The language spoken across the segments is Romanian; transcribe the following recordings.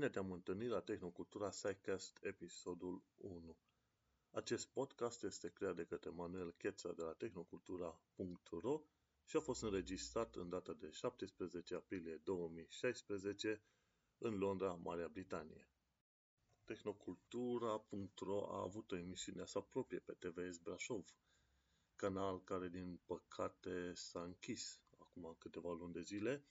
Bine te-am întâlnit la Tehnocultura SciCast, episodul 1. Acest podcast este creat de către Manuel Cheța de la tehnocultura.ro și a fost înregistrat în data de 17 aprilie 2016 în Londra, Marea Britanie. Tehnocultura.ro a avut o emisiune a sa proprie pe TVS Brașov, canal care, din păcate, s-a închis acum câteva luni de zile,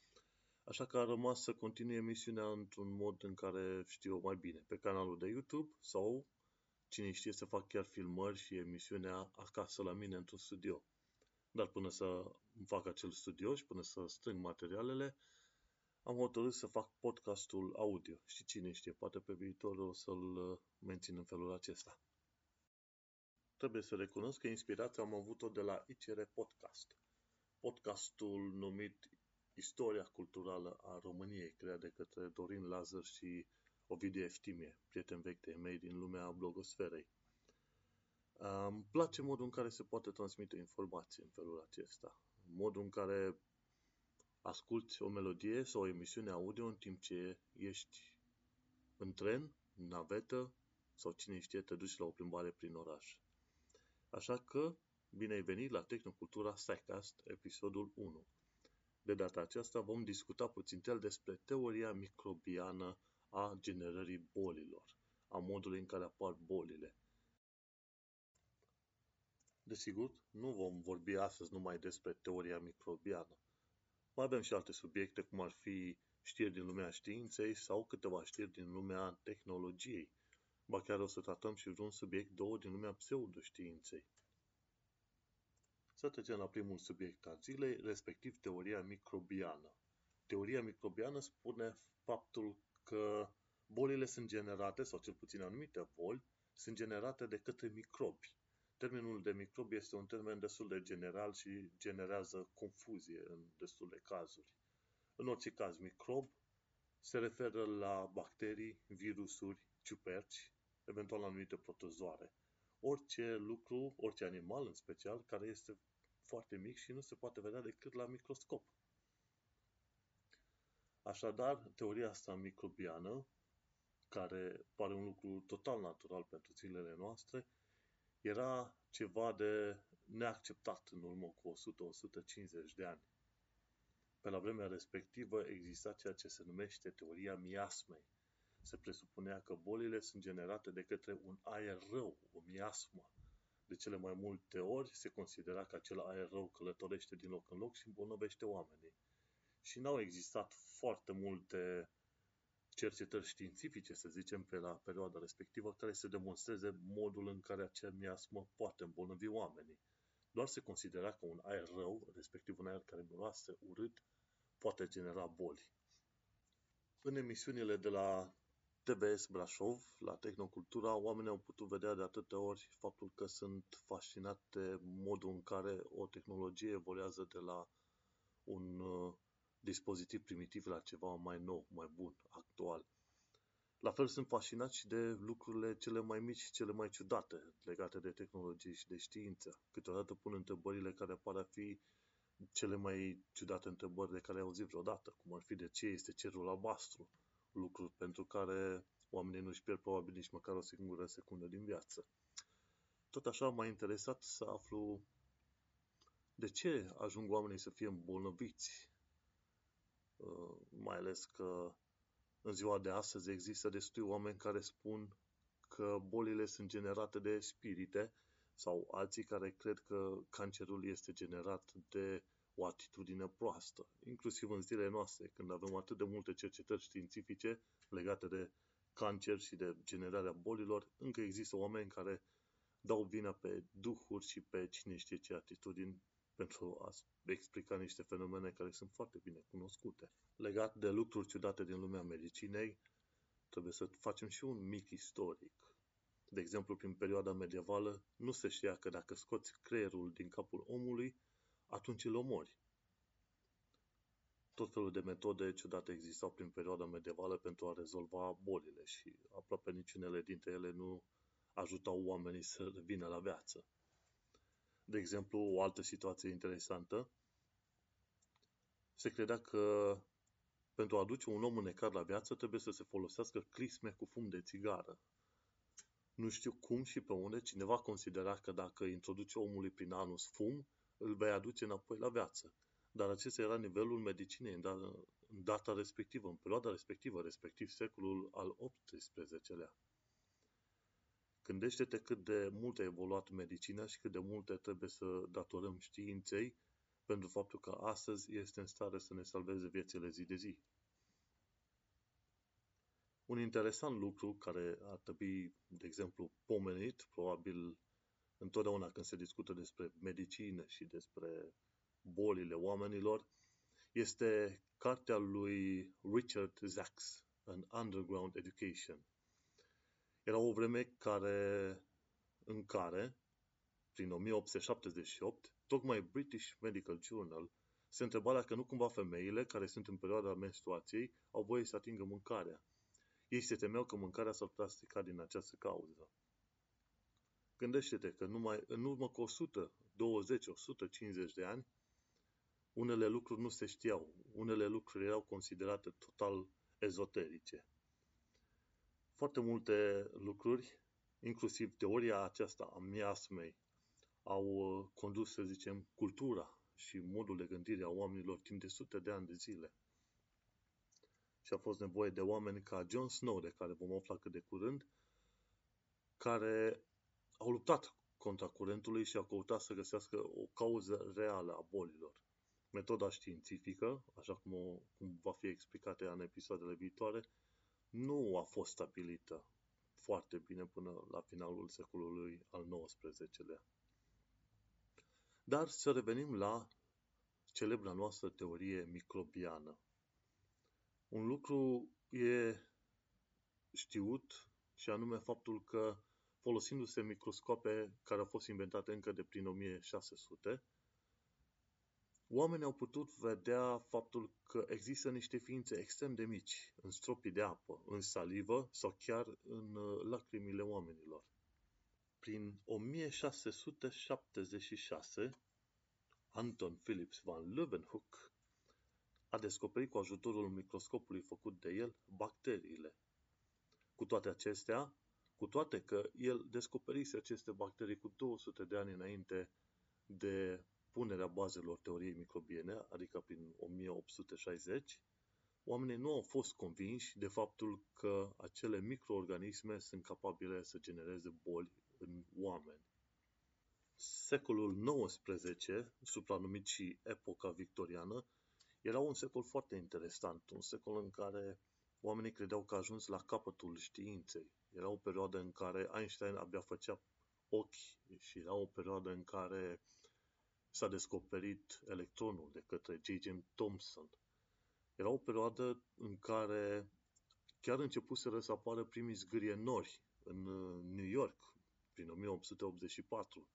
așa că a rămas să continue emisiunea într-un mod în care știu eu mai bine, pe canalul de YouTube sau, cine știe, să fac chiar filmări și emisiunea acasă la mine într-un studio. Dar până să fac acel studio și până să strâng materialele, am hotărât să fac podcastul audio și cine știe, poate pe viitor o să-l mențin în felul acesta. Trebuie să recunosc că inspirația am avut-o de la ICR Podcast, podcastul numit Istoria culturală a României, creat de către Dorin Lazar și Ovidiu Eftimie, prieteni vechi de mei din lumea blogosferei. Îmi place modul în care se poate transmite informații în felul acesta. Modul în care asculți o melodie sau o emisiune audio în timp ce ești în tren, în navetă sau cine știe, te duci la o plimbare prin oraș. Așa că, bine ai venit la Tehnocultura SciCast, episodul 1. De data aceasta vom discuta puțintel despre teoria microbiană a generării bolilor, a modului în care apar bolile. Desigur, nu vom vorbi astăzi numai despre teoria microbiană. Mai avem și alte subiecte, cum ar fi știri din lumea științei sau câteva știri din lumea tehnologiei. Ba chiar o să tratăm și vreun subiect, două din lumea pseudoștiinței. Să trecem la primul subiect al zilei, respectiv teoria microbiană. Teoria microbiană spune faptul că bolile sunt generate, sau cel puțin anumite boli, sunt generate de către microbi. Termenul de microbi este un termen destul de general și generează confuzie în destul de cazuri. În orice caz, microb se referă la bacterii, virusuri, ciuperci, eventual anumite protozoare. Orice lucru, orice animal în special, care este foarte mic și nu se poate vedea decât la microscop. Așadar, teoria asta microbiană, care pare un lucru total natural pentru zilele noastre, era ceva de neacceptat în urmă cu 100-150 de ani. Pe la vremea respectivă exista ceea ce se numește teoria miasmei. Se presupunea că bolile sunt generate de către un aer rău, o miasmă. De cele mai multe ori se considera că acel aer rău călătorește din loc în loc și îmbolnăvește oamenii. Și n-au existat foarte multe cercetări științifice, să zicem, pe la perioada respectivă, care să demonstreze modul în care acea miasmă poate îmbolnăvi oamenii. Doar se considera că un aer rău, respectiv un aer care miroase urât, poate genera boli. În emisiunile de la TVS Brașov, la Tehnocultura, oamenii au putut vedea de atâtea ori faptul că sunt fascinați de modul în care o tehnologie evoluează de la un dispozitiv primitiv la ceva mai nou, mai bun, actual. La fel sunt fascinați și de lucrurile cele mai mici și cele mai ciudate legate de tehnologie și de știință. Câteodată pun întrebările care par a fi cele mai ciudate întrebări de care ai auzit vreodată, cum ar fi de ce este cerul albastru, lucruri pentru care oamenii nu-și pierd probabil nici măcar o singură secundă din viață. Tot așa m-a interesat să aflu de ce ajung oamenii să fie îmbolnăviți, mai ales că în ziua de astăzi există destui oameni care spun că bolile sunt generate de spirite sau alții care cred că cancerul este generat de o atitudine proastă, inclusiv în zilele noastre, când avem atât de multe cercetări științifice legate de cancer și de generarea bolilor, încă există oameni care dau vina pe duhuri și pe cine știe ce atitudini pentru a explica niște fenomene care sunt foarte bine cunoscute. Legat de lucruri ciudate din lumea medicinei, trebuie să facem și un mic istoric. De exemplu, prin perioada medievală, nu se știa că dacă scoți creierul din capul omului, atunci îl omori. Tot felul de metode ciudate existau prin perioada medievală pentru a rezolva bolile și aproape niciunele dintre ele nu ajutau oamenii să revină la viață. De exemplu, o altă situație interesantă, se credea că Pentru a aduce un om înecat la viață, trebuie să se folosească clisme cu fum de țigară. Nu știu cum și pe unde cineva considera că dacă introduce omului prin anus fum, îl vei aduce înapoi la viață. Dar acesta era nivelul medicinei în data respectivă, în perioada respectivă, respectiv secolul al XVIII-lea. Gândește-te cât de mult a evoluat medicina și cât de multe trebuie să datorăm științei pentru faptul că astăzi este în stare să ne salveze viețile zi de zi. Un interesant lucru care ar trebui, de exemplu, pomenit, probabil întotdeauna când se discută despre medicină și despre bolile oamenilor, este cartea lui Richard Zacks, An Underground Education. Era o vreme în care, prin 1878, tocmai British Medical Journal se întreba dacă nu cumva femeile care sunt în perioada menstruației au voie să atingă mâncarea. Ei se temeau că mâncarea s-ar putea strica din această cauză. Gândește-te că numai în urmă cu 120-150 de ani, unele lucruri nu se știau, unele lucruri erau considerate total ezoterice. Foarte multe lucruri, inclusiv teoria aceasta a miasmei, au condus, să zicem, cultura și modul de gândire a oamenilor timp de sute de ani de zile. Și a fost nevoie de oameni ca John Snow, de care vom afla cât de curând, care au luptat contra curentului și au căutat să găsească o cauză reală a bolilor. Metoda științifică, așa cum va fi explicată în episoadele viitoare, nu a fost stabilită foarte bine până la finalul secolului al XIX-lea. Dar să revenim la celebra noastră teorie microbiană. Un lucru e știut și anume faptul că folosindu-se microscoape care au fost inventate încă de prin 1600, oamenii au putut vedea faptul că există niște ființe extrem de mici în stropii de apă, în salivă sau chiar în lacrimile oamenilor. Prin 1676, Anton Philips van Leeuwenhoek a descoperit cu ajutorul microscopului făcut de el bacteriile. Cu toate că el descoperise aceste bacterii cu 200 de ani înainte de punerea bazelor teoriei microbiene, adică prin 1860, oamenii nu au fost convinși de faptul că acele microorganisme sunt capabile să genereze boli în oameni. Secolul XIX, supranumit și epoca victoriană, era un secol foarte interesant, un secol în care oamenii credeau că a ajuns la capătul științei. Era o perioadă în care Einstein abia făcea ochi și era o perioadă în care s-a descoperit electronul de către J.J. Thomson. Era o perioadă în care chiar începuseră să apară primii zgârie nori în New York, prin 1884.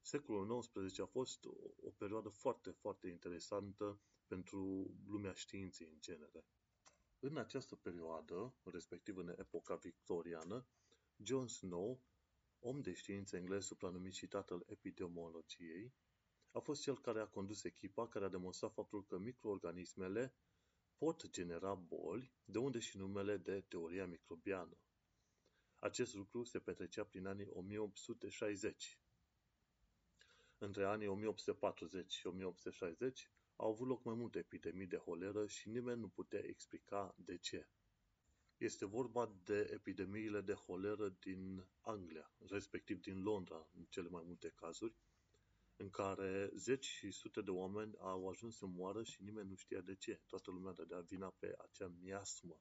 Secolul XIX a fost o perioadă foarte, foarte interesantă pentru lumea științei în genere. În această perioadă, respectiv în epoca victoriană, John Snow, om de știință englez supranumit și tatăl epidemiologiei, a fost cel care a condus echipa care a demonstrat faptul că microorganismele pot genera boli, de unde și numele de teoria microbiană. Acest lucru se petrecea prin anii 1860. Între anii 1840 și 1860 au avut loc mai multe epidemii de holeră și nimeni nu putea explica de ce. Este vorba de epidemiile de holeră din Anglia, respectiv din Londra, în cele mai multe cazuri, în care zeci și sute de oameni au ajuns să moară și nimeni nu știa de ce. Toată lumea dădea vina pe acea miasmă.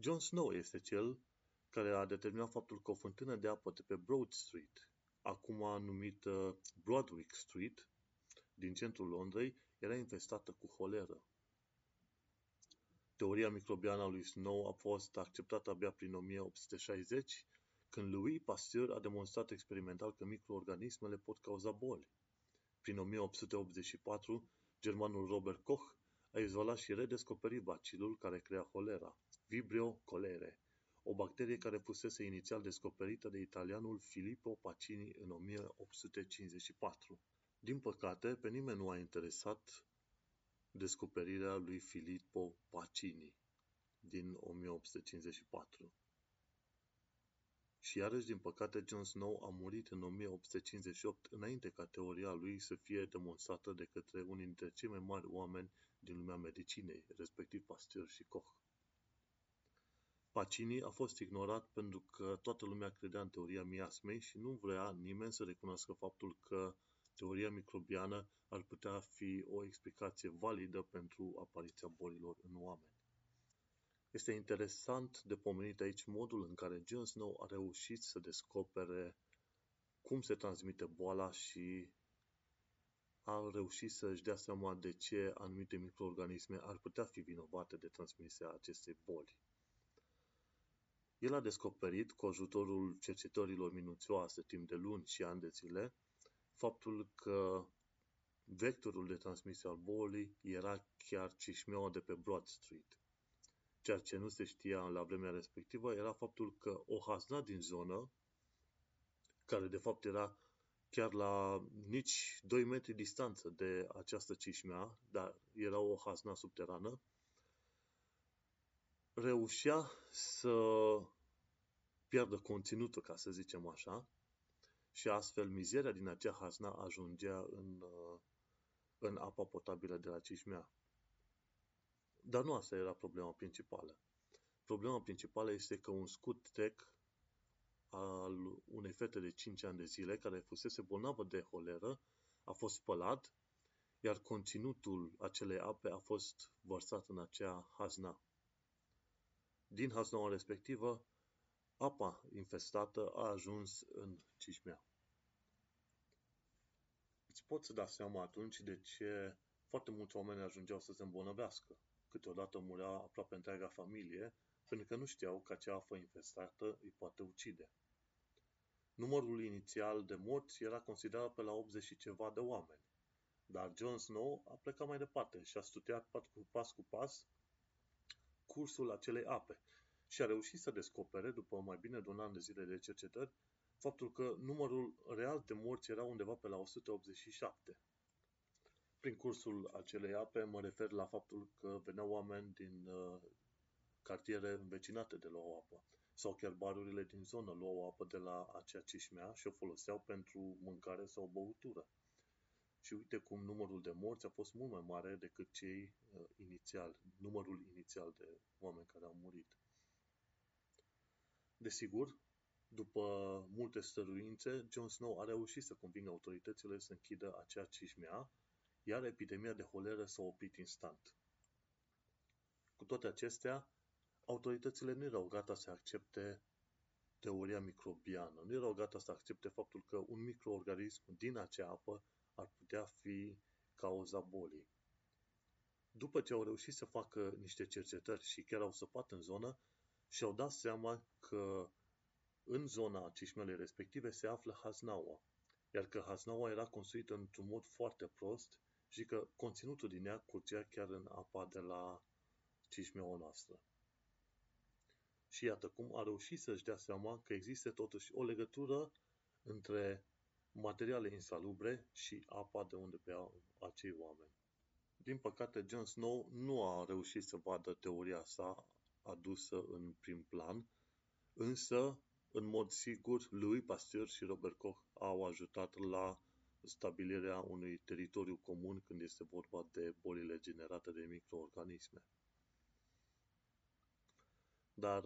John Snow este cel care a determinat faptul că o fântână de apă de pe Broad Street, acum numită Broadwick Street, din centrul Londrei, era infestată cu holeră. Teoria microbiană a lui Snow a fost acceptată abia prin 1860, când Louis Pasteur a demonstrat experimental că microorganismele pot cauza boli. Prin 1884, germanul Robert Koch a izvolat și redescoperit bacilul care crea holera, Vibrio cholerae, o bacterie care fusese inițial descoperită de italianul Filippo Pacini în 1854. Din păcate, pe nimeni nu a interesat descoperirea lui Filippo Pacini din 1854. Și iarăși, din păcate, John Snow a murit în 1858, înainte ca teoria lui să fie demonstrată de către unii dintre cei mai mari oameni din lumea medicinei, respectiv Pasteur și Koch. Pacini a fost ignorat pentru că toată lumea credea în teoria miasmei și nu vrea nimeni să recunoască faptul că teoria microbiană ar putea fi o explicație validă pentru apariția bolilor în oameni. Este interesant de pomenit aici modul în care John Snow a reușit să descopere cum se transmite boala și a reușit să își dea seama de ce anumite microorganisme ar putea fi vinovate de transmisia acestei boli. El a descoperit, cu ajutorul cercetărilor minuțioase timp de luni și ani de zile, faptul că vectorul de transmisie al bolii era chiar cișmeaua de pe Broad Street. Ceea ce nu se știa la vremea respectivă era faptul că o hazna din zonă, care de fapt era chiar la nici 2 metri distanță de această cișmea, dar era o hazna subterană, reușea să piardă conținutul, ca să zicem așa, și astfel mizeria din acea hazna ajungea în apa potabilă de la cișmea. Dar nu asta era problema principală. Problema principală este că un scurt trec al unei fete de 5 ani de zile, care fusese bolnavă de holeră, a fost spălat, iar conținutul acelei ape a fost vărsat în acea hazna. Din haznaua respectivă, apa infestată a ajuns în cișmea. Îți poți da seama atunci de ce foarte mulți oameni ajungeau să se îmbolnăvească. Câteodată murea aproape întreaga familie, pentru că nu știau că acea afă infestată îi poate ucide. Numărul inițial de morți era considerat pe la 80 și ceva de oameni, dar John Snow a plecat mai departe și a studiat pas cu pas cursul acelei ape și a reușit să descopere, după mai bine de un an de zile de cercetări, faptul că numărul real de morți era undeva pe la 187. Prin cursul acelei ape mă refer la faptul că veneau oameni din cartiere învecinate de luau apă sau chiar barurile din zonă luau apă de la acea cișmea și o foloseau pentru mâncare sau băutură. Și uite cum numărul de morți a fost mult mai mare decât cei numărul inițial de oameni care au murit. Desigur, după multe stăruințe, John Snow a reușit să convingă autoritățile să închidă acea cișmea, iar epidemia de holeră s-a oprit instant. Cu toate acestea, autoritățile nu erau gata să accepte teoria microbiană, nu erau gata să accepte faptul că un microorganism din acea apă ar putea fi cauza bolii. După ce au reușit să facă niște cercetări și chiar au săpat în zonă, și-au dat seama că în zona cișmelei respective se află haznaua, iar că haznaua era construită într-un mod foarte prost și că conținutul din ea curgea chiar în apa de la cișmeaua noastră. Și iată cum a reușit să-și dea seama că există totuși o legătură între materiale insalubre și apa de unde beau acei oameni. Din păcate, John Snow nu a reușit să vadă teoria sa adusă în prim plan, însă, în mod sigur, Louis Pasteur și Robert Koch au ajutat la stabilirea unui teritoriu comun când este vorba de bolile generate de microorganisme. Dar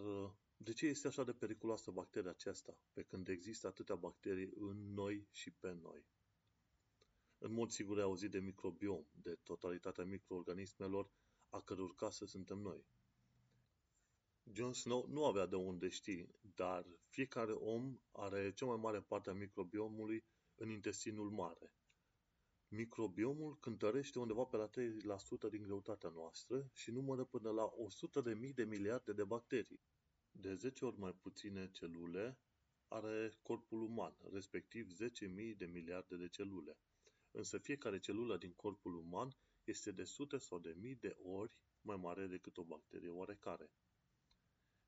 de ce este așa de periculoasă bacteria aceasta, pe când există atâtea bacterii în noi și pe noi? În mod sigur ai auzit de microbiom, de totalitatea microorganismelor a căror casă suntem noi. John Snow nu avea de unde ști, dar fiecare om are cea mai mare parte a microbiomului în intestinul mare. Microbiomul cântărește undeva pe la 3% din greutatea noastră și numără până la 100.000 de miliarde de bacterii. De 10 ori mai puține celule are corpul uman, respectiv 10.000 de miliarde de celule. Însă fiecare celulă din corpul uman este de sute sau de mii de ori mai mare decât o bacterie oarecare.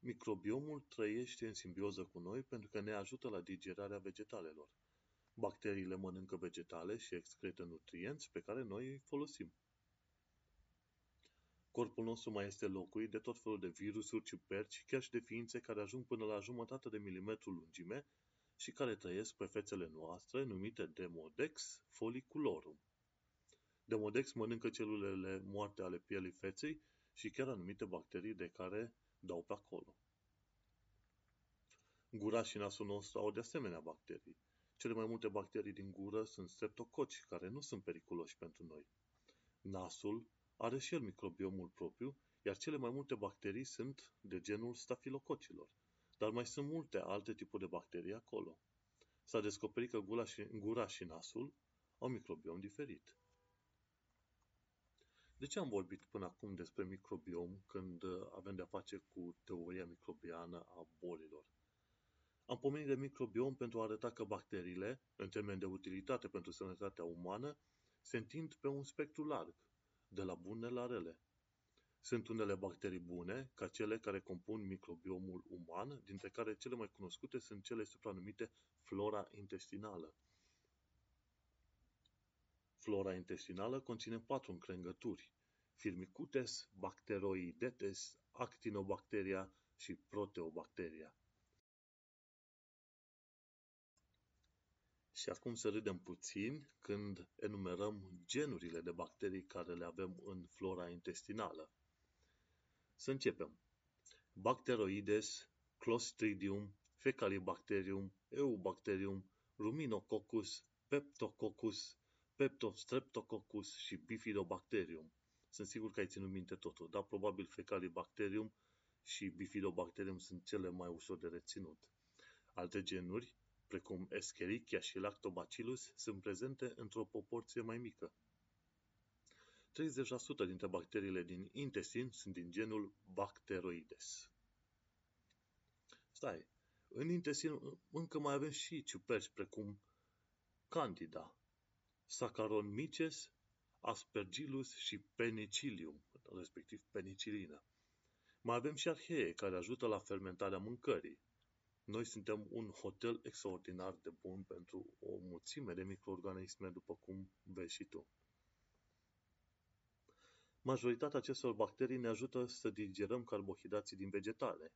Microbiomul trăiește în simbioză cu noi pentru că ne ajută la digerarea vegetalelor. Bacteriile mănâncă vegetale și excretă nutrienți pe care noi îi folosim. Corpul nostru mai este locuit de tot felul de virusuri și ciuperci, chiar și de ființe care ajung până la jumătate de milimetru lungime și care trăiesc pe fețele noastre, numite Demodex folliculorum. Demodex mănâncă celulele moarte ale pielii feței și chiar anumite bacterii de care dau pe acolo. Gura și nasul nostru au de asemenea bacterii. Cele mai multe bacterii din gură sunt streptococi, care nu sunt periculoși pentru noi. Nasul are și el microbiomul propriu, iar cele mai multe bacterii sunt de genul stafilococilor. Dar mai sunt multe alte tipuri de bacterii acolo. S-a descoperit că gura și nasul au microbiom diferit. De ce am vorbit până acum despre microbiom când avem de-a face cu teoria microbiană a bolilor? Am pomenit de microbiom pentru a arăta că bacteriile, în termen de utilitate pentru sănătatea umană, se întind pe un spectru larg, de la bune la rele. Sunt unele bacterii bune, ca cele care compun microbiomul uman, dintre care cele mai cunoscute sunt cele supranumite flora intestinală. Flora intestinală conține 4 încrengături: Firmicutes, Bacteroidetes, Actinobacteria și Proteobacteria. Și acum să râdem puțin când enumerăm genurile de bacterii care le avem în flora intestinală. Să începem. Bacteroides, Clostridium, Fecalibacterium, Eubacterium, Ruminococcus, Peptococcus, Streptococcus și Bifidobacterium. Sunt sigur că ai ținut minte totul, dar probabil Fecalibacterium și Bifidobacterium sunt cele mai ușor de reținut. Alte genuri, precum Escherichia și Lactobacillus, sunt prezente într-o proporție mai mică. 30% dintre bacteriile din intestin sunt din genul Bacteroides. Stai, în intestin încă mai avem și ciuperci precum Candida, Saccharomyces, Aspergillus și Penicillium, respectiv penicilină. Mai avem și arhee care ajută la fermentarea mâncării. Noi suntem un hotel extraordinar de bun pentru o mulțime de microorganisme, după cum vezi și tu. Majoritatea acestor bacterii ne ajută să digerăm carbohidrații din vegetale.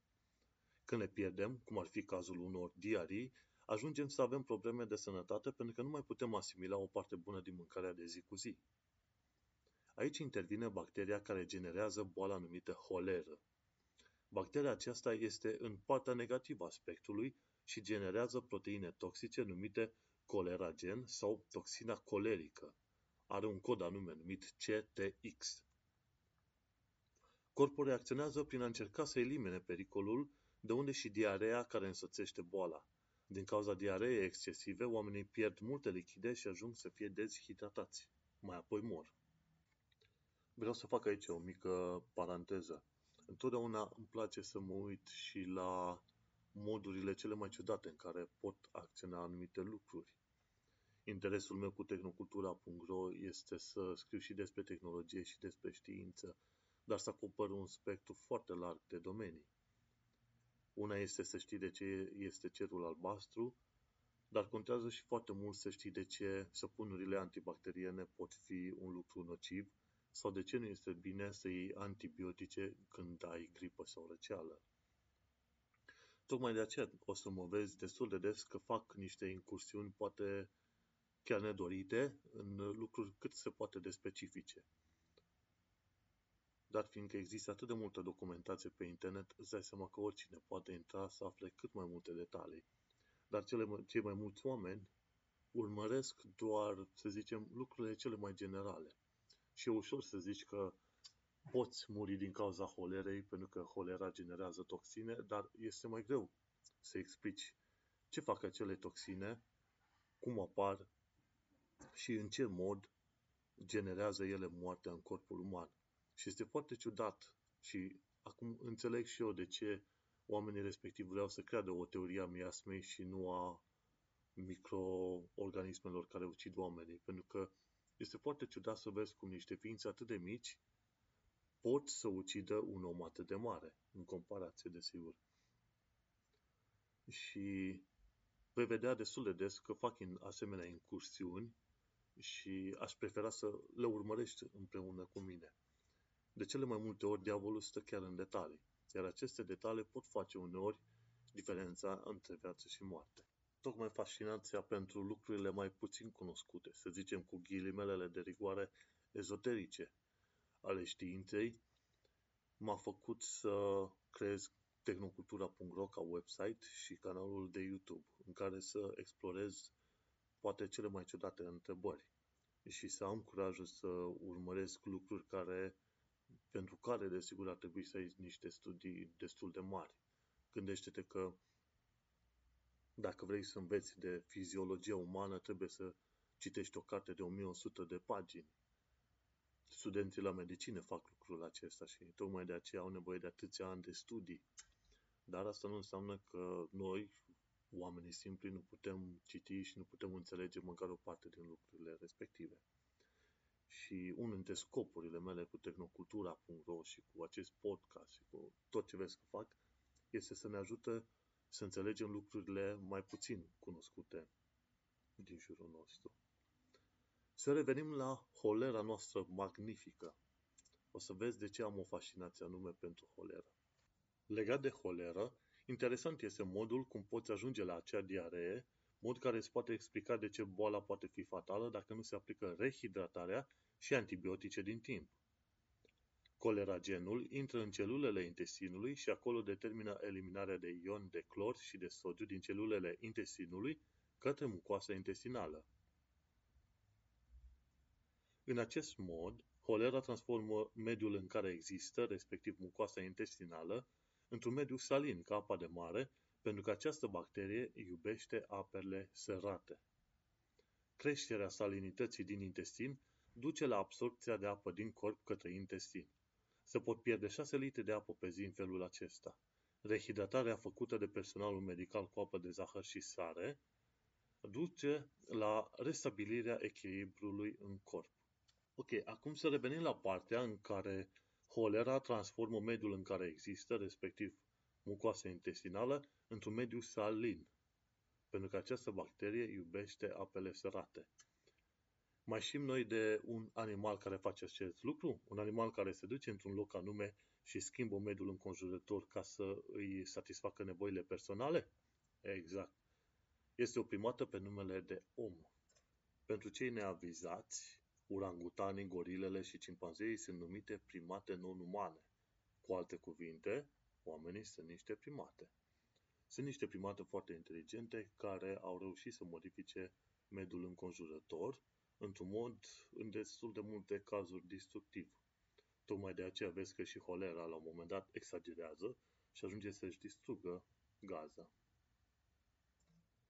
Când le pierdem, cum ar fi cazul unor diarii, ajungem să avem probleme de sănătate pentru că nu mai putem asimila o parte bună din mâncarea de zi cu zi. Aici intervine bacteria care generează boala numită holeră. Bacteria aceasta este în partea negativă a spectrului și generează proteine toxice numite coleragen sau toxina colerică. Are un cod anume numit CTX. Corpul reacționează prin a încerca să elimine pericolul, de unde și diarea care însoțește boala. Din cauza diareei excesive, oamenii pierd multe lichide și ajung să fie dezidratați. Mai apoi mor. Vreau să fac aici o mică paranteză. Întotdeauna îmi place să mă uit și la modurile cele mai ciudate în care pot acționa anumite lucruri. Interesul meu cu tehnocultura.ro este să scriu și despre tehnologie și despre știință, dar să acopăr un spectru foarte larg de domenii. Una este să știi de ce este cerul albastru, dar contează și foarte mult să știi de ce săpunurile antibacteriene pot fi un lucru nociv, sau de ce nu este bine să iei antibiotice când ai gripă sau răceală. Tocmai de aceea o să mă vezi destul de des că fac niște incursiuni, poate chiar nedorite, în lucruri cât se poate de specifice. Dar fiindcă există atât de multă documentație pe internet, îți dai seama că oricine poate intra să afle cât mai multe detalii. Dar cei mai mulți oameni urmăresc doar, să zicem, lucrurile cele mai generale. Și e ușor să zici că poți muri din cauza holerei, pentru că holera generează toxine, dar este mai greu să explici ce fac acele toxine, cum apar și în ce mod generează ele moartea în corpul uman. Și este foarte ciudat și acum înțeleg și eu de ce oamenii respectiv vreau să creadă o teorie a miasmei și nu a microorganismelor care ucid oamenii, pentru că este foarte ciudat să vezi cum niște ființe atât de mici pot să ucidă un om atât de mare, în comparație, desigur. Și vei vedea destul de des că fac asemenea incursiuni și aș prefera să le urmărești împreună cu mine. De cele mai multe ori, diavolul stă chiar în detalii, iar aceste detalii pot face uneori diferența între viață și moarte. Tocmai fascinația pentru lucrurile mai puțin cunoscute, să zicem cu ghilimelele de rigoare ezoterice ale științei, m-a făcut să creez Tehnocultura.ro ca website și canalul de YouTube, în care să explorez poate cele mai ciudate întrebări și să am curajul să urmăresc lucruri pentru care, desigur, ar trebui să ai niște studii destul de mari. Gândește-te că dacă vrei să înveți de fiziologia umană, trebuie să citești o carte de 1100 de pagini. Studenții la medicină fac lucrul acesta și tocmai de aceea au nevoie de atâția ani de studii. Dar asta nu înseamnă că noi, oamenii simpli, nu putem citi și nu putem înțelege măcar o parte din lucrurile respective. Și unul dintre scopurile mele cu Tehnocultura.ro și cu acest podcast și cu tot ce vezi că fac, este să ne ajute să înțelegem lucrurile mai puțin cunoscute din jurul nostru. Să revenim la holera noastră magnifică. O să vezi de ce am o fascinație anume pentru holeră. Legat de holeră, interesant este modul cum poți ajunge la acea diaree, mod care îți poate explica de ce boala poate fi fatală dacă nu se aplică rehidratarea și antibiotice din timp. Coleragenul intră în celulele intestinului și acolo determină eliminarea de ion de clor și de sodiu din celulele intestinului către mucoasa intestinală. În acest mod, holera transformă mediul în care există, respectiv mucoasa intestinală, într-un mediu salin, ca apa de mare, pentru că această bacterie iubește apele sărate. Creșterea salinității din intestin duce la absorbția de apă din corp către intestin. Se pot pierde 6 litri de apă pe zi în felul acesta. Rehidratarea făcută de personalul medical cu apă de zahăr și sare duce la restabilirea echilibrului în corp. Ok, acum să revenim la partea în care holera transformă mediul în care există, respectiv mucoasa intestinală, într-un mediu salin, pentru că această bacterie iubește apele sărate. Mai știm noi de un animal care face acest lucru? Un animal care se duce într-un loc anume și schimbă mediul înconjurător ca să îi satisfacă nevoile personale? Exact. Este o primată pe numele de om. Pentru cei neavizați, urangutanii, gorilele și cimpanzeii sunt numite primate non-umane. Cu alte cuvinte, oamenii sunt niște primate. Sunt niște primate foarte inteligente care au reușit să modifice mediul înconjurător într-un mod, în destul de multe cazuri, destructiv. Tocmai de aceea vezi că și holera, la un moment dat, exagerează și ajunge să-și distrugă Gaza.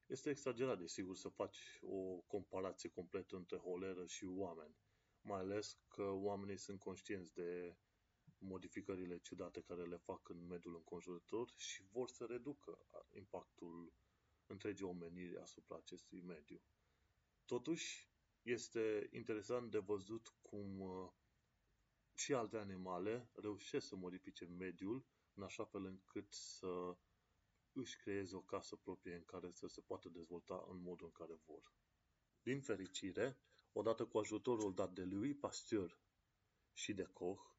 Este exagerat, desigur, să faci o comparație completă între holeră și oameni, mai ales că oamenii sunt conștienți de modificările ciudate care le fac în mediul înconjurător și vor să reducă impactul întregii omeniri asupra acestui mediu. Totuși, este interesant de văzut cum și alte animale reușesc să modifice mediul în așa fel încât să își creeze o casă proprie în care să se poată dezvolta în modul în care vor. Din fericire, odată cu ajutorul dat de Louis Pasteur și de Koch,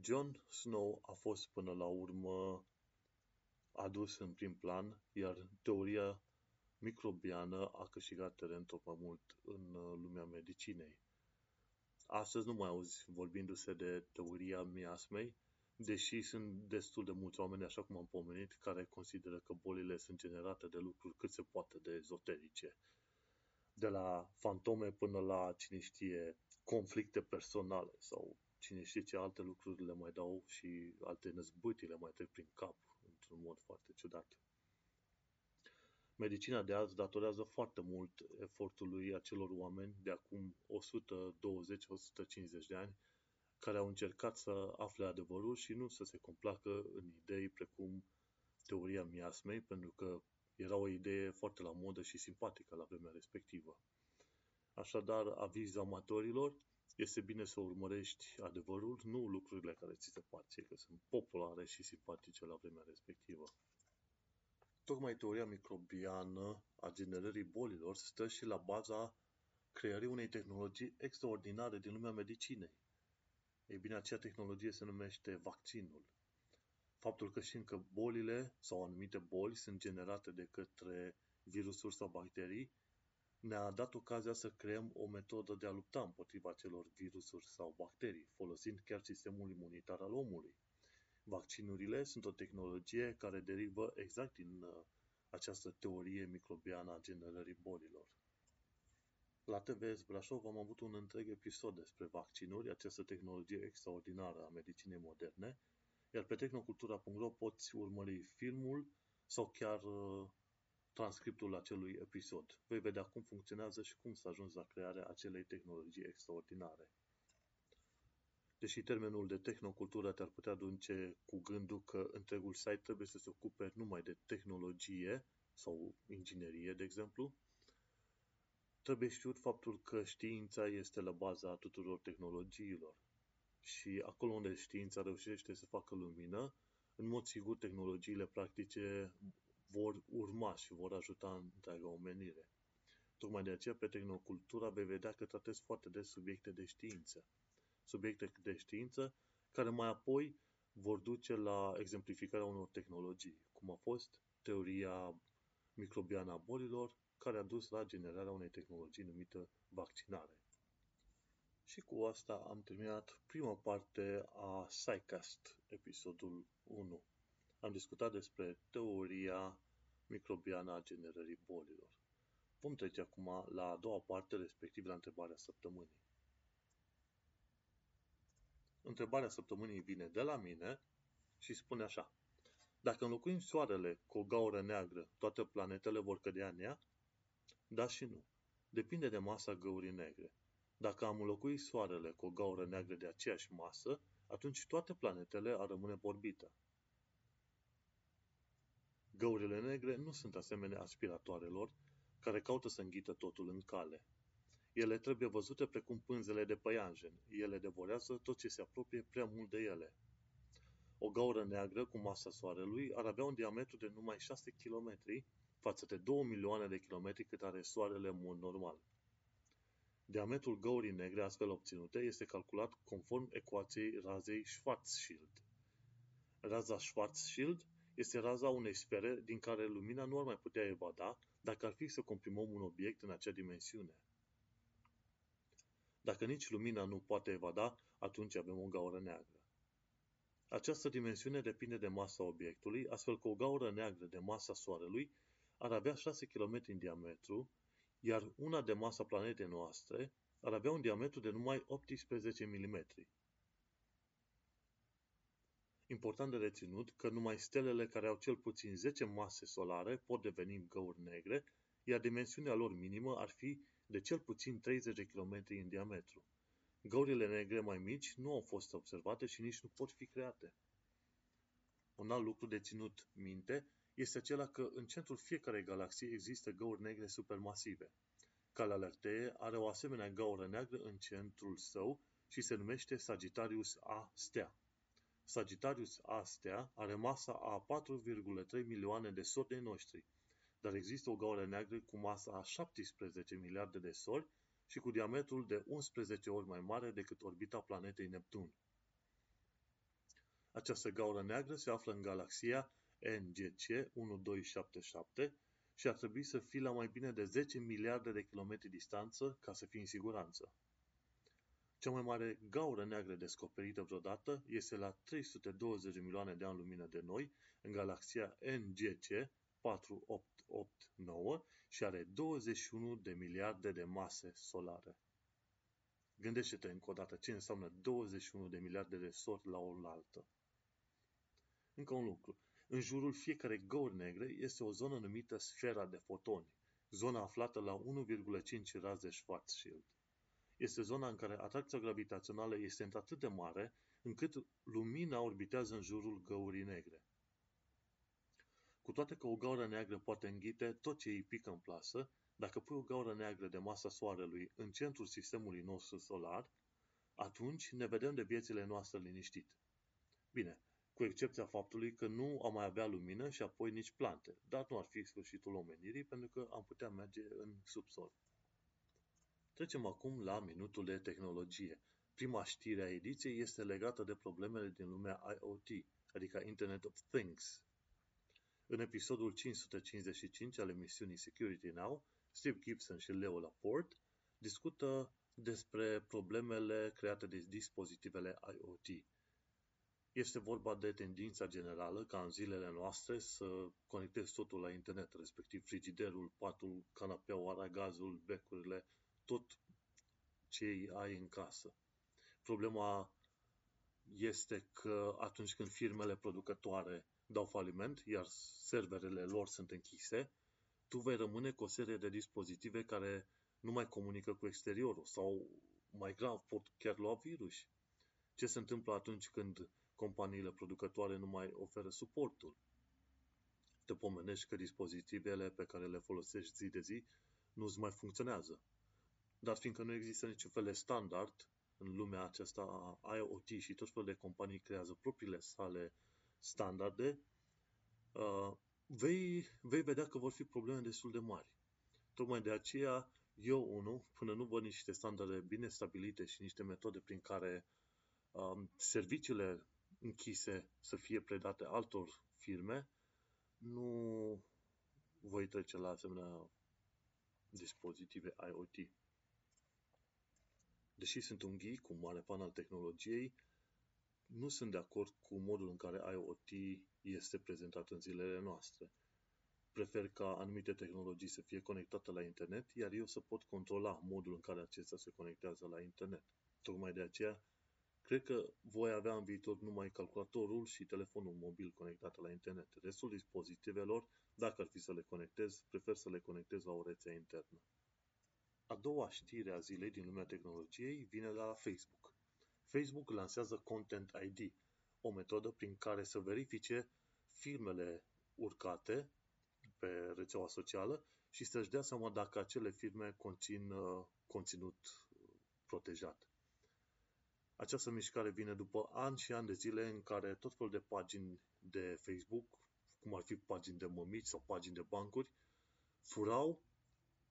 John Snow a fost până la urmă adus în prim plan, iar teoria microbiană a câștigat teren tot mai mult în lumea medicinei. Astăzi nu mai auzi vorbindu-se de teoria miasmei, deși sunt destul de mulți oameni, așa cum am pomenit, care consideră că bolile sunt generate de lucruri cât se poate de ezoterice. De la fantome până la, cine știe, conflicte personale sau cine știe ce alte lucruri le mai dau și alte năzbâtii le mai trec prin cap într-un mod foarte ciudat. Medicina de azi datorează foarte mult efortului acelor oameni de acum 120-150 de ani care au încercat să afle adevărul și nu să se complacă în idei precum teoria miasmei, pentru că era o idee foarte la modă și simpatică la vremea respectivă. Așadar, aviz amatorilor, este bine să urmărești adevărul, nu lucrurile care ți se par ție, că sunt populare și simpatice la vremea respectivă. Tocmai teoria microbiană a generării bolilor stă și la baza creării unei tehnologii extraordinare din lumea medicinei. Ei bine, acea tehnologie se numește vaccinul. Faptul că și încă bolile sau anumite boli sunt generate de către virusuri sau bacterii ne-a dat ocazia să creăm o metodă de a lupta împotriva acelor virusuri sau bacterii, folosind chiar sistemul imunitar al omului. Vaccinurile sunt o tehnologie care derivă exact din această teorie microbiană a generării bolilor. La TVS Brașov am avut un întreg episod despre vaccinuri, această tehnologie extraordinară a medicinei moderne, iar pe tehnocultura.ro poți urmări filmul sau chiar transcriptul acelui episod. Vei vedea cum funcționează și cum s-a ajuns la crearea acelei tehnologii extraordinare. Deși termenul de tehnocultură te-ar putea duce cu gândul că întregul site trebuie să se ocupe numai de tehnologie sau inginerie, de exemplu, trebuie știut faptul că știința este la baza tuturor tehnologiilor. Și acolo unde știința reușește să facă lumină, în mod sigur tehnologiile practice vor urma și vor ajuta întreaga omenire. Tocmai de aceea, pe Tehnocultura vei vedea că tratez foarte des subiecte de știință. Subiecte de știință care mai apoi vor duce la exemplificarea unor tehnologii, cum a fost teoria microbiană a bolilor, care a dus la generarea unei tehnologii numită vaccinare. Și cu asta am terminat prima parte a SciCast, episodul 1. Am discutat despre teoria microbiană a generării bolilor. Vom trece acum la a doua parte, respectiv la întrebarea săptămânii. Întrebarea săptămânii vine de la mine și spune așa. Dacă înlocuim soarele cu o gaură neagră, toate planetele vor cădea în ea? Da și nu. Depinde de masa găurii negre. Dacă am înlocuit soarele cu o gaură neagră de aceeași masă, atunci toate planetele ar rămâne pe orbită. Găurile negre nu sunt asemenea aspiratoarelor care caută să înghită totul în cale. Ele trebuie văzute precum pânzele de păianjen. Ele devorează tot ce se apropie prea mult de ele. O gaură neagră cu masa soarelui ar avea un diametru de numai 6 km față de 2 milioane de kilometri cât are soarele în mod normal. Diametrul găurii negre astfel obținute este calculat conform ecuației razei Schwarzschild. Raza Schwarzschild este raza unei sfere din care lumina nu ar mai putea evada dacă ar fi să comprimăm un obiect în acea dimensiune. Dacă nici lumina nu poate evada, atunci avem o gaură neagră. Această dimensiune depinde de masa obiectului, astfel că o gaură neagră de masa soarelui ar avea 6 km în diametru, iar una de masa planetei noastre ar avea un diametru de numai 18 mm. Important de reținut că numai stelele care au cel puțin 10 mase solare pot deveni găuri negre, iar dimensiunea lor minimă ar fi de cel puțin 30 de km în diametru. Găurile negre mai mici nu au fost observate și nici nu pot fi create. Un alt lucru de ținut minte este acela că în centrul fiecarei galaxii există găuri negre supermasive. Calea Lactee are o asemenea gaură neagră în centrul său și se numește Sagittarius A Stea. Sagittarius A Stea are masa a 4,3 milioane de sori de noștri, dar există o gaură neagră cu masa a 17 miliarde de sori și cu diametrul de 11 ori mai mare decât orbita planetei Neptun. Această gaură neagră se află în galaxia NGC 1277 și ar trebui să fie la mai bine de 10 miliarde de kilometri distanță ca să fie în siguranță. Cea mai mare gaură neagră descoperită vreodată este la 320 milioane de ani lumină de noi, în galaxia NGC 4889 și are 21 de miliarde de mase solare. Gândește-te încă o dată ce înseamnă 21 de miliarde de sori la oaltă. Încă un lucru. În jurul fiecarei găuri negre este o zonă numită sfera de fotoni, zona aflată la 1,5 raze Schwarzschild. Este zona în care atracția gravitațională este atât de mare încât lumina orbitează în jurul găurii negre. Cu toate că o gaură neagră poate înghite tot ce îi pică în plasă, dacă pui o gaură neagră de masa soarelui în centrul sistemului nostru solar, atunci ne vedem de viețile noastre liniștit. Bine, cu excepția faptului că nu am mai avea lumină și apoi nici plante, dar nu ar fi sfârșitul omenirii pentru că am putea merge în subsol. Trecem acum la minutul de tehnologie. prima știre a ediției este legată de problemele din lumea IoT, adică Internet of Things. În episodul 555 al emisiunii Security Now, Steve Gibson și Leo Laporte discută despre problemele create de dispozitivele IoT. Este vorba de tendința generală ca în zilele noastre să conectezi totul la internet, respectiv frigiderul, patul, canapeaua, aragazul, becurile, tot ce ai în casă. Problema este că atunci când firmele producătoare dau faliment, iar serverele lor sunt închise, tu vei rămâne cu o serie de dispozitive care nu mai comunică cu exteriorul sau, mai grav, pot chiar lua virus. Ce se întâmplă atunci când companiile producătoare nu mai oferă suportul? Te pomenești că dispozitivele pe care le folosești zi de zi nu-ți mai funcționează. Dar fiindcă nu există niciun fel de standard în lumea aceasta a IoT și tot felul de companii creează propriile sale standarde, vei vedea că vor fi probleme destul de mari. Tocmai de aceea, până nu văd niște standarde bine stabilite și niște metode prin care serviciile închise să fie predate altor firme, nu voi trece la asemenea dispozitive IoT. Deși sunt un geek, un mare fan al tehnologiei, nu sunt de acord cu modul în care IoT este prezentat în zilele noastre. Prefer ca anumite tehnologii să fie conectate la internet, iar eu să pot controla modul în care acestea se conectează la internet. Tocmai de aceea, cred că voi avea în viitor numai calculatorul și telefonul mobil conectate la internet. Restul dispozitivelor, dacă ar fi să le conectez, prefer să le conectez la o rețea internă. A doua știre a zilei din lumea tehnologiei vine la Facebook. Facebook lansează Content ID, o metodă prin care să verifice filmele urcate pe rețeaua socială și să-și dea seama dacă acele filme conțin conținut protejat. Această mișcare vine după ani și ani de zile în care tot felul de pagini de Facebook, cum ar fi pagini de mămici sau pagini de bancuri, furau,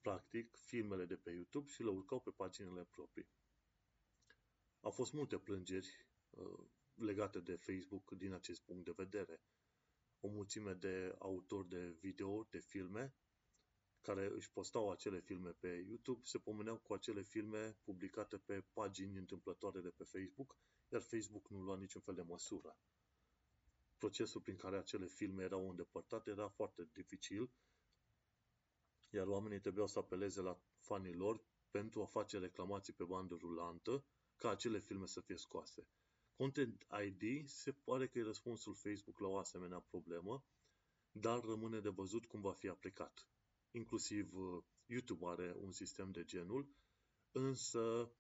practic, filmele de pe YouTube și le urcau pe paginile proprii. Au fost multe plângeri legate de Facebook din acest punct de vedere. O mulțime de autori de video, de filme, care își postau acele filme pe YouTube, se pomeneau cu acele filme publicate pe pagini întâmplătoare de pe Facebook, iar Facebook nu lua niciun fel de măsură. Procesul prin care acele filme erau îndepărtate era foarte dificil, iar oamenii trebuiau să apeleze la fanii lor pentru a face reclamații pe bandă rulantă ca acele filme să fie scoase. Content ID se pare că e răspunsul Facebook la o asemenea problemă, dar rămâne de văzut cum va fi aplicat. Inclusiv YouTube are un sistem de genul, însă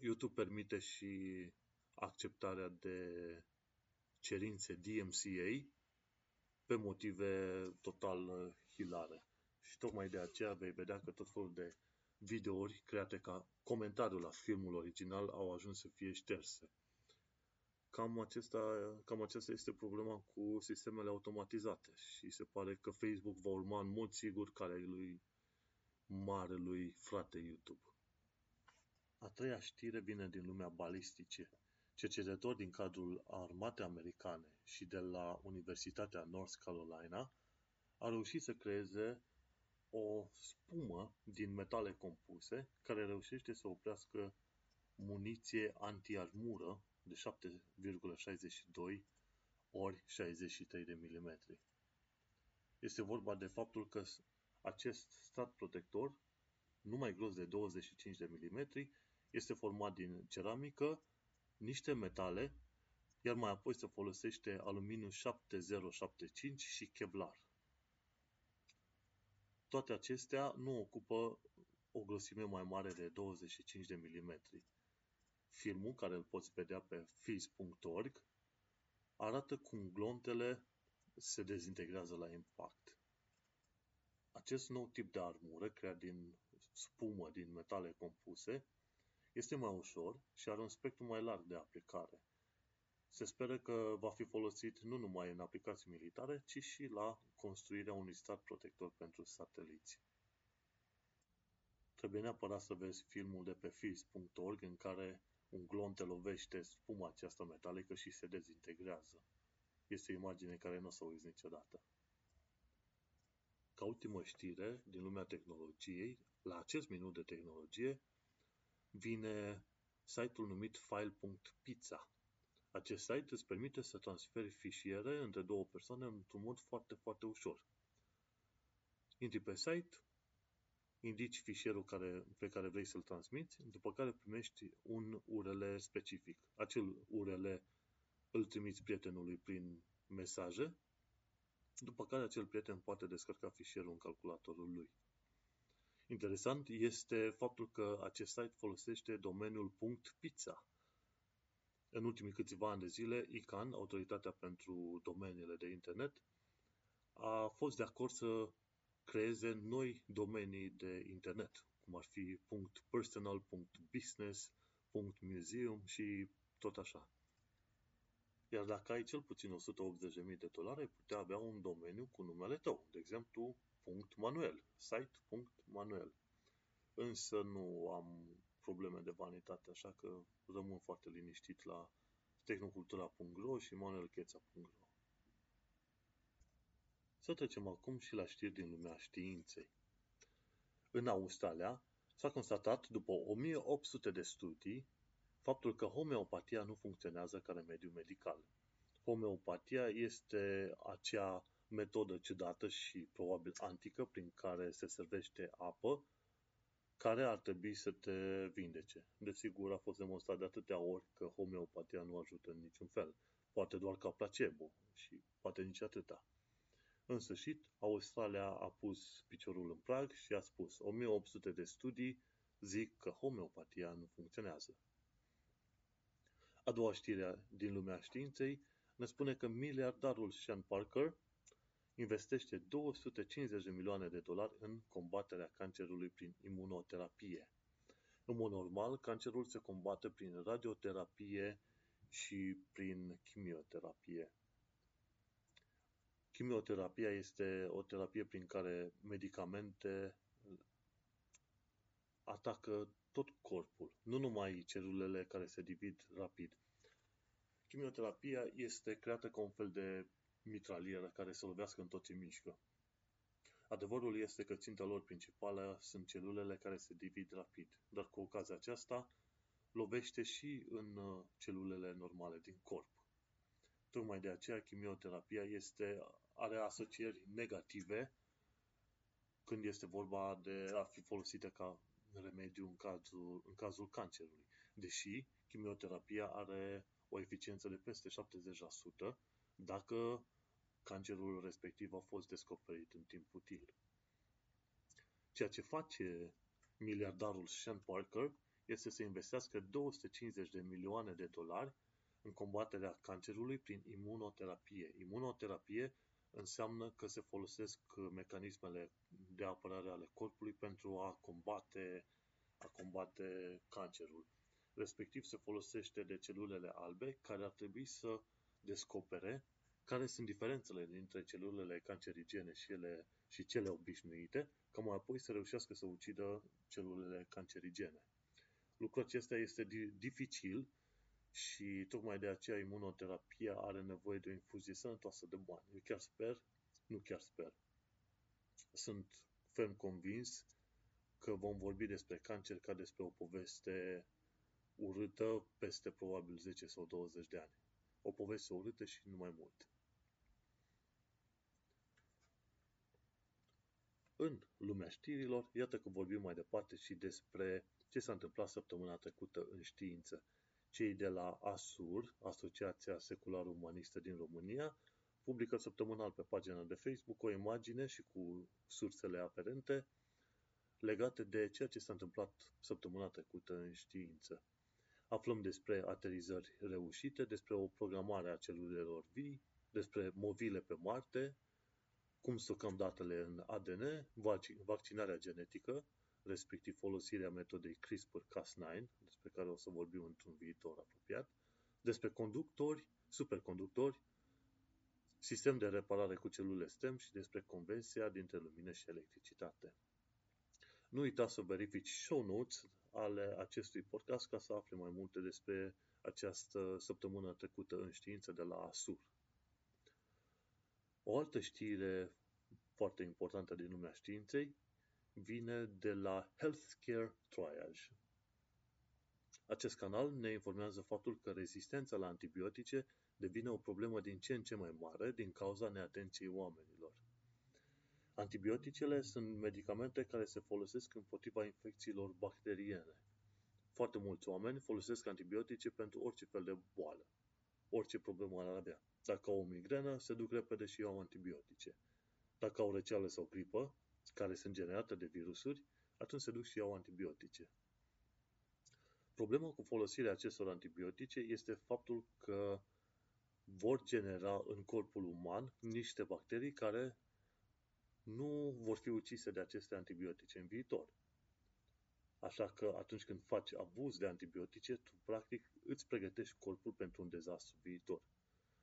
YouTube permite și acceptarea de cerințe DMCA pe motive total hilare. Și tocmai de aceea vei vedea că tot felul de videouri create ca comentariul la filmul original au ajuns să fie șterse. Cam aceasta este problema cu sistemele automatizate și se pare că Facebook va urma în mod sigur calea lui marelui frate YouTube. A treia știre vine din lumea balistice. Cercetători din cadrul armatei americane și de la Universitatea North Carolina au reușit să creeze o spumă din metale compuse care reușește să oprească muniție antiarmură de 7,62 ori 63 de milimetri. Este vorba de faptul că acest strat protector, numai gros de 25 de milimetri, este format din ceramică, niște metale, iar mai apoi se folosește aluminiu 7075 și Kevlar. Toate acestea nu ocupă o grosime mai mare de 25 de milimetri. Filmul, care îl poți vedea pe Fizz.org, arată cum glontele se dezintegrează la impact. Acest nou tip de armură, creat din spumă din metale compuse, este mai ușor și are un spectru mai larg de aplicare. Se speră că va fi folosit nu numai în aplicații militare, ci și la construirea unui strat protector pentru sateliți. trebuie neapărat să vezi filmul de pe Fizz.org în care un glonț te lovește spuma aceasta metalică și se dezintegrează. Este o imagine care nu o să o uiți niciodată. Ca ultimă știre din lumea tehnologiei, la acest minut de tehnologie, vine site-ul numit file.pizza. Acest site îți permite să transferi fișiere între două persoane într-un mod foarte, foarte ușor. Intri pe site, indici fișierul pe care vrei să-l transmiți, după care primești un URL specific. Acel URL îl trimiți prietenului prin mesaje, după care acel prieten poate descărca fișierul în calculatorul lui. Interesant este faptul că acest site folosește domeniul .pizza. În ultimii câțiva ani de zile, ICANN, Autoritatea pentru Domeniile de Internet, a fost de acord să creeze noi domenii de internet, cum ar fi .personal, .business, .museum și tot așa. Iar dacă ai cel puțin $180.000, ai putea avea un domeniu cu numele tău, de exemplu .manuel, site.manuel. Însă nu am probleme de vanitate, așa că rămân foarte liniștit la tehnocultura.ro și manuelcheța.ro. Să trecem acum și la știri din lumea științei. În Australia s-a constatat, după 1800 de studii, faptul că homeopatia nu funcționează ca remediu medical. Homeopatia este acea metodă ciudată și probabil antică prin care se servește apă care ar trebui să te vindece. Desigur, a fost demonstrat de atâtea ori că homeopatia nu ajută în niciun fel. Poate doar ca placebo și poate nici atâta. În sfârșit, Australia a pus piciorul în prag și a spus 1800 de studii zic că homeopatia nu funcționează. A doua știre din lumea științei ne spune că miliardarul Sean Parker investește $250 milioane în combaterea cancerului prin imunoterapie. În mod normal, cancerul se combate prin radioterapie și prin chimioterapie. Chimioterapia este o terapie prin care medicamente atacă tot corpul, nu numai celulele care se divid rapid. Chimioterapia este creată ca un fel de mitralieră care se lovească în tot ce mișcă. Adevărul este că ținta lor principală sunt celulele care se divid rapid, dar cu ocazia aceasta lovește și în celulele normale din corp. Tocmai de aceea chimioterapia are asocieri negative când este vorba de a fi folosită ca remediu în cazul cancerului. Deși chimioterapia are o eficiență de peste 70% dacă cancerul respectiv a fost descoperit în timp util. Ceea ce face miliardarul Sean Parker este să investească $250 milioane în combaterea cancerului prin imunoterapie. Imunoterapie înseamnă că se folosesc mecanismele de apărare ale corpului pentru a combate cancerul. Respectiv se folosește de celulele albe care ar trebui să descopere care sunt diferențele dintre celulele cancerigene și cele obișnuite, ca mai apoi să reușească să ucidă celulele cancerigene. Lucrul acesta este dificil și tocmai de aceea imunoterapia are nevoie de o infuzie sănătoasă de bani. Eu chiar sper, nu chiar sper. Sunt ferm convins că vom vorbi despre cancer ca despre o poveste urâtă peste probabil 10 sau 20 de ani. O poveste urâtă și nu mai mult. În lumea știrilor, iată că vorbim mai departe și despre ce s-a întâmplat săptămâna trecută în știință. Cei de la ASUR, Asociația Secular-Umanistă din România, publică săptămânal pe pagina de Facebook o imagine și cu sursele aferente legate de ceea ce s-a întâmplat săptămâna trecută în știință. Aflăm despre aterizări reușite, despre o programare a celulelor vii, despre movile pe Marte, cum stocăm datele în ADN, vaccinarea genetică, respectiv folosirea metodei CRISPR-Cas9, despre care o să vorbim într-un viitor apropiat, despre conductori, superconductori, sistem de reparare cu celule STEM și despre convenția dintre lumină și electricitate. Nu uita să verifici show notes ale acestui podcast ca să afli mai multe despre această săptămână trecută în știință de la ASUR. O altă știre foarte importantă din lumea științei vine de la Healthcare Triage. Acest canal ne informează faptul că rezistența la antibiotice devine o problemă din ce în ce mai mare din cauza neatenției oamenilor. Antibioticele sunt medicamente care se folosesc împotriva infecțiilor bacteriene. Foarte mulți oameni folosesc antibiotice pentru orice fel de boală, orice problemă ar avea. Dacă au o migrenă, se duc repede și iau antibiotice. Dacă au răceală sau gripă, care sunt generate de virusuri, atunci se duc și iau antibiotice. Problema cu folosirea acestor antibiotice este faptul că vor genera în corpul uman niște bacterii care nu vor fi ucise de aceste antibiotice în viitor. Așa că atunci când faci abuz de antibiotice, tu practic îți pregătești corpul pentru un dezastru viitor.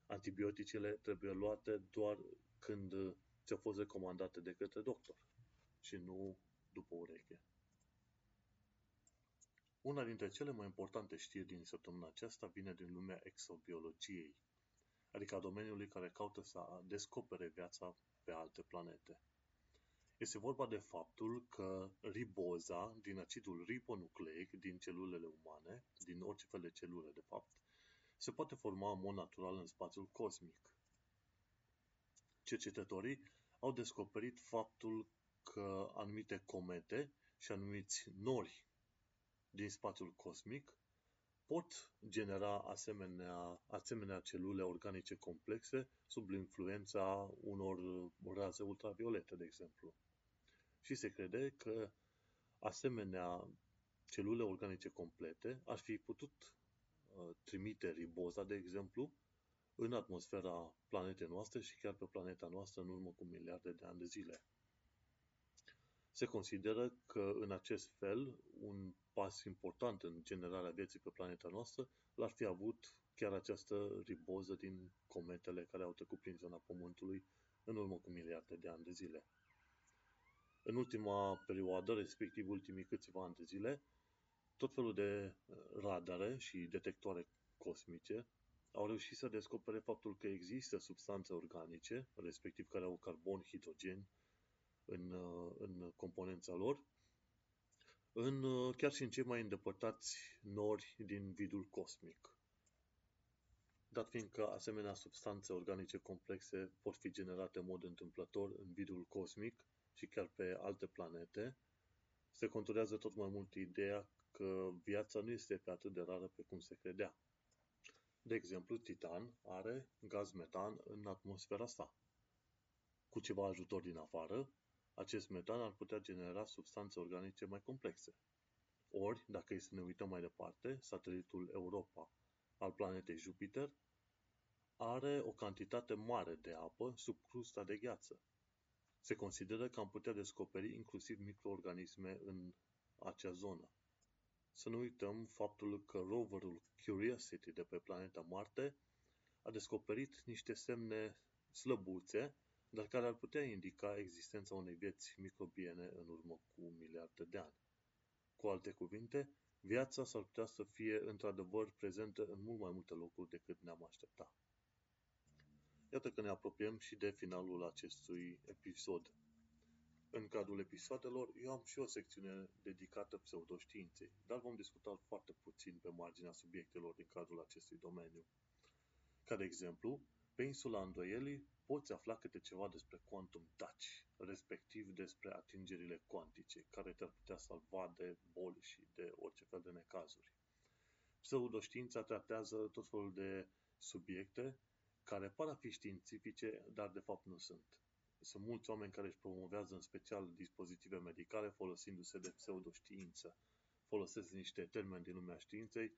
Antibioticele trebuie luate doar când ți-au fost recomandate de către doctor și nu după ureche. Una dintre cele mai importante știri din săptămâna aceasta vine din lumea exobiologiei, adică a domeniului care caută să descopere viața pe alte planete. Este vorba de faptul că riboza din acidul ribonucleic din celulele umane, din orice fel de celule de fapt, se poate forma în mod natural în spațiul cosmic. Cercetătorii au descoperit faptul că anumite comete și anumiți nori din spațiul cosmic pot genera asemenea celule organice complexe sub influența unor raze ultraviolete, de exemplu. Și se crede că asemenea celule organice complete ar fi putut trimite riboza, de exemplu, în atmosfera planetei noastre și chiar pe planeta noastră în urmă cu miliarde de ani de zile. Se consideră că în acest fel un pas important în generarea vieții pe planeta noastră l-ar fi avut chiar această riboză din cometele care au trecut prin zona Pământului în urmă cu miliarde de ani de zile. În ultima perioadă, respectiv ultimii câțiva ani de zile, tot felul de radare și detectoare cosmice au reușit să descopere faptul că există substanțe organice, respectiv care au carbon, hidrogen în componența lor, chiar și în cei mai îndepărtați nori din vidul cosmic. Dat fiindcă asemenea substanțe organice complexe pot fi generate în mod întâmplător în vidul cosmic și chiar pe alte planete, se conturează tot mai mult ideea că viața nu este pe atât de rară pe cum se credea. De exemplu, Titan are gaz metan în atmosfera sa. Cu ceva ajutor din afară, acest metan ar putea genera substanțe organice mai complexe. Ori, dacă e să ne uităm mai departe, satelitul Europa al planetei Jupiter are o cantitate mare de apă sub crusta de gheață. Se consideră că am putea descoperi inclusiv microorganisme în acea zonă. Să nu uităm faptul că roverul Curiosity de pe planeta Marte a descoperit niște semne slăbuțe, dar care ar putea indica existența unei vieți microbiene în urmă cu miliarde de ani. Cu alte cuvinte, viața s-ar putea să fie într-adevăr prezentă în mult mai multe locuri decât ne-am aștepta. Iată că ne apropiem și de finalul acestui episod. În cadrul episoadelor, eu am și o secțiune dedicată pseudoștiinței, dar vom discuta foarte puțin pe marginea subiectelor din cadrul acestui domeniu. Ca de exemplu, pe insula îndoielii poți afla câte ceva despre quantum touch, respectiv despre atingerile cuantice, care te-ar putea salva de boli și de orice fel de necazuri. Pseudoștiința tratează tot felul de subiecte care par a fi științifice, dar de fapt nu sunt. Sunt mulți oameni care își promovează în special dispozitive medicale folosindu-se de pseudoștiință. Folosesc niște termeni din lumea științei,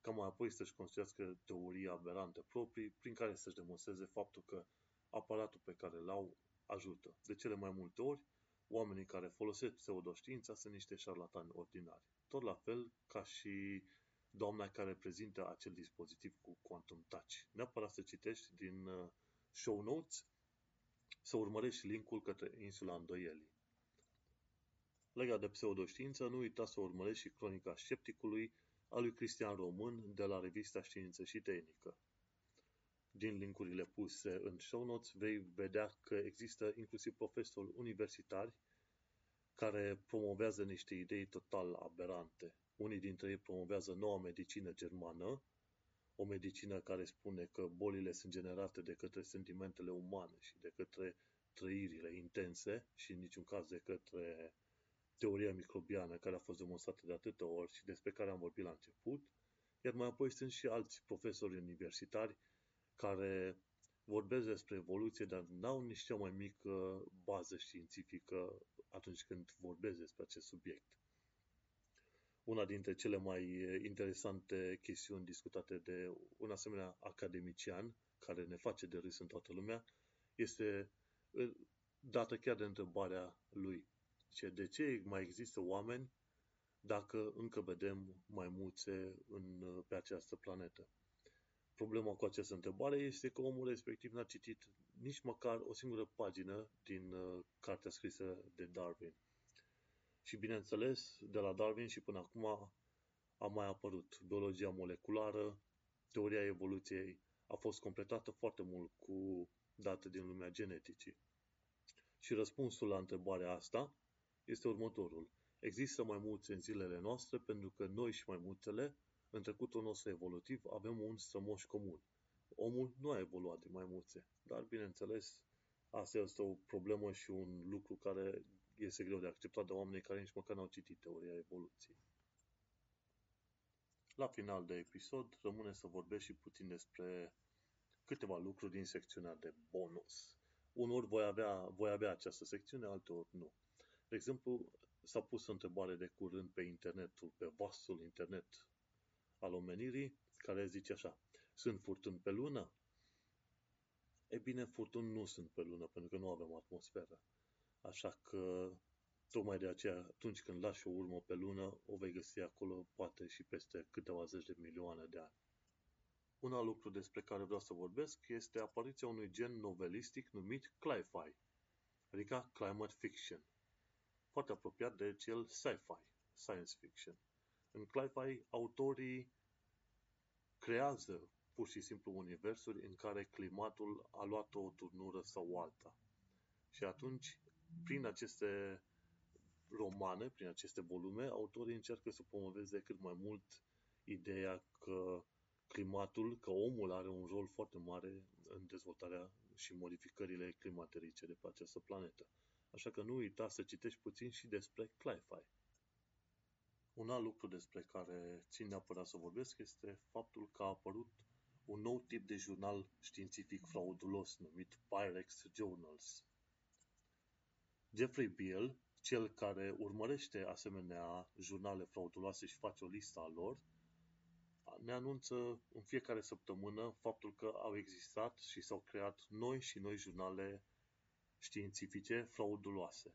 ca mai apoi să-și construiască teorii aberante proprii, prin care să-și demonstreze faptul că aparatul pe care l-au ajută. De cele mai multe ori, oamenii care folosesc pseudoștiința sunt niște șarlatani ordinari. Tot la fel ca și doamna care prezintă acel dispozitiv cu quantum touch. Neapărat să citești din show notes, să urmărești linkul către insula îndoielii. Legat de pseudoștiință, nu uita să urmărești și Cronica Scepticului a lui Cristian Român de la revista Știință și Tehnică. Din linkurile puse în show notes vei vedea că există inclusiv profesori universitari care promovează niște idei total aberante. Unii dintre ei promovează noua medicină germană, o medicină care spune că bolile sunt generate de către sentimentele umane și de către trăirile intense și în niciun caz de către teoria microbiană care a fost demonstrată de atâtea ori și despre care am vorbit la început, iar mai apoi sunt și alți profesori universitari care vorbesc despre evoluție, dar n-au nici cea mai mică bază științifică atunci când vorbesc despre acest subiect. Una dintre cele mai interesante chestiuni discutate de un asemenea academician, care ne face de râs în toată lumea, este dată chiar de întrebarea lui. De ce mai există oameni dacă încă vedem maimuțe pe această planetă? Problema cu această întrebare este că omul respectiv n-a citit nici măcar o singură pagină din cartea scrisă de Darwin. Și bineînțeles, de la Darwin și până acum a mai apărut biologia moleculară, teoria evoluției a fost completată foarte mult cu date din lumea geneticii. Și răspunsul la întrebarea asta este următorul. Există maimuțe în zilele noastre pentru că noi și maimuțele, în trecutul nostru evolutiv, avem un strămoș comun. Omul nu a evoluat din maimuțe, dar bineînțeles, asta este o problemă și un lucru care este greu de acceptat de oamenii care nici măcar n-au citit teoria evoluției. La final de episod rămâne să vorbesc și puțin despre câteva lucruri din secțiunea de bonus. Unor voi avea această secțiune, alteori nu. De exemplu, s-a pus o întrebare de curând pe internetul, pe vasul internet al omenirii, care zice așa: sunt furtuni pe lună? E bine, furtuni nu sunt pe lună, pentru că nu avem atmosferă. Așa că, tocmai de aceea, atunci când lași o urmă pe lună, o vei găsi acolo, poate și peste câteva zeci de milioane de ani. Un alt lucru despre care vreau să vorbesc este apariția unui gen novelistic numit Cli-Fi, adică Climate Fiction, foarte apropiat de cel Sci-Fi, Science Fiction. În Cli-Fi, autorii creează pur și simplu universuri în care climatul a luat o turnură sau alta. Și atunci, prin aceste romane, prin aceste volume, autorii încearcă să promoveze cât mai mult ideea că climatul, că omul are un rol foarte mare în dezvoltarea și modificările climaterice de pe această planetă. Așa că nu uita să citești puțin și despre Cli-Fi. Un alt lucru despre care țin neapărat să vorbesc este faptul că a apărut un nou tip de jurnal științific fraudulos numit Pyrex Journals. Jeffrey Beall, cel care urmărește asemenea jurnale frauduloase și face o listă a lor, ne anunță în fiecare săptămână faptul că au existat și s-au creat noi și noi jurnale științifice frauduloase.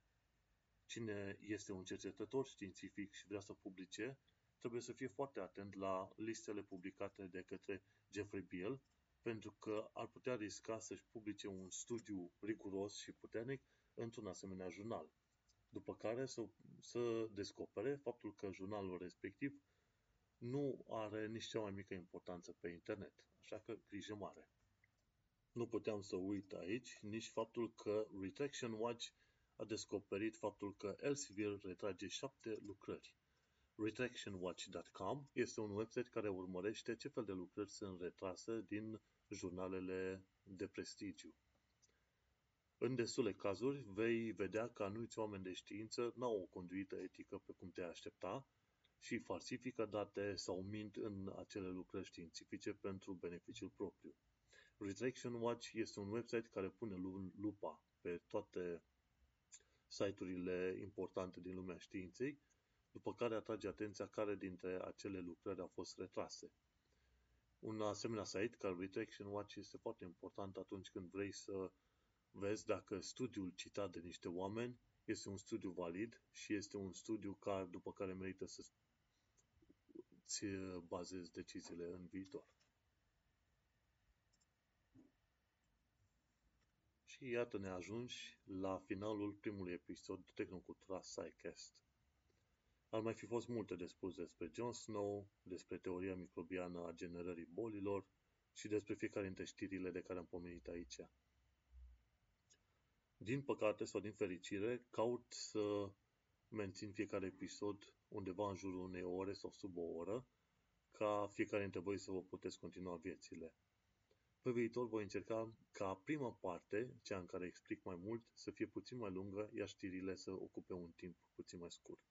Cine este un cercetător științific și vrea să publice, trebuie să fie foarte atent la listele publicate de către Jeffrey Beall, pentru că ar putea risca să-și publice un studiu riguros și puternic într-un asemenea jurnal, după care să descopere faptul că jurnalul respectiv nu are nici cea mai mică importanță pe internet, așa că grijă mare. Nu puteam să uit aici nici faptul că Retraction Watch a descoperit faptul că Elsevier retrage 7 lucrări. Retractionwatch.com este un website care urmărește ce fel de lucrări sunt retrase din jurnalele de prestigiu. În destule cazuri vei vedea că anumiți oameni de știință n-au o conduită etică pe cum te-ai aștepta și falsifică date sau mint în acele lucrări științifice pentru beneficiul propriu. Retraction Watch este un website care pune lupa pe toate site-urile importante din lumea științei, după care atrage atenția care dintre acele lucrări au fost retrase. Un asemenea site ca Retraction Watch este foarte important atunci când vrei să vezi dacă studiul citat de niște oameni este un studiu valid și este un studiu după care merită să îți bazezi deciziile în viitor. Și iată ne ajungi la finalul primului episod de Tehnocultura SciCast. Ar mai fi fost multe de spus despre John Snow, despre teoria microbiană a generării bolilor și despre fiecare dintre știrile de care am pomenit aici. Din păcate sau din fericire, caut să mențin fiecare episod undeva în jurul unei ore sau sub o oră, ca fiecare dintre voi să vă puteți continua viețile. Pe viitor voi încerca ca prima parte, cea în care explic mai mult, să fie puțin mai lungă, iar știrile să ocupe un timp puțin mai scurt.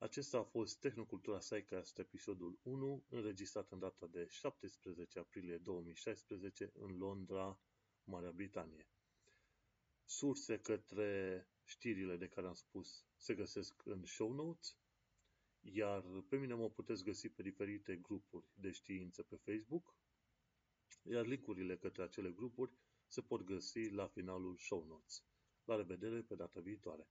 Acesta a fost Tehnocultura SciCast, episodul 1, înregistrat în data de 17 aprilie 2016 în Londra, Marea Britanie. Surse către știrile de care am spus se găsesc în show notes, iar pe mine mă puteți găsi pe diferite grupuri de știință pe Facebook, iar link-urile către acele grupuri se pot găsi la finalul show notes. La revedere pe data viitoare!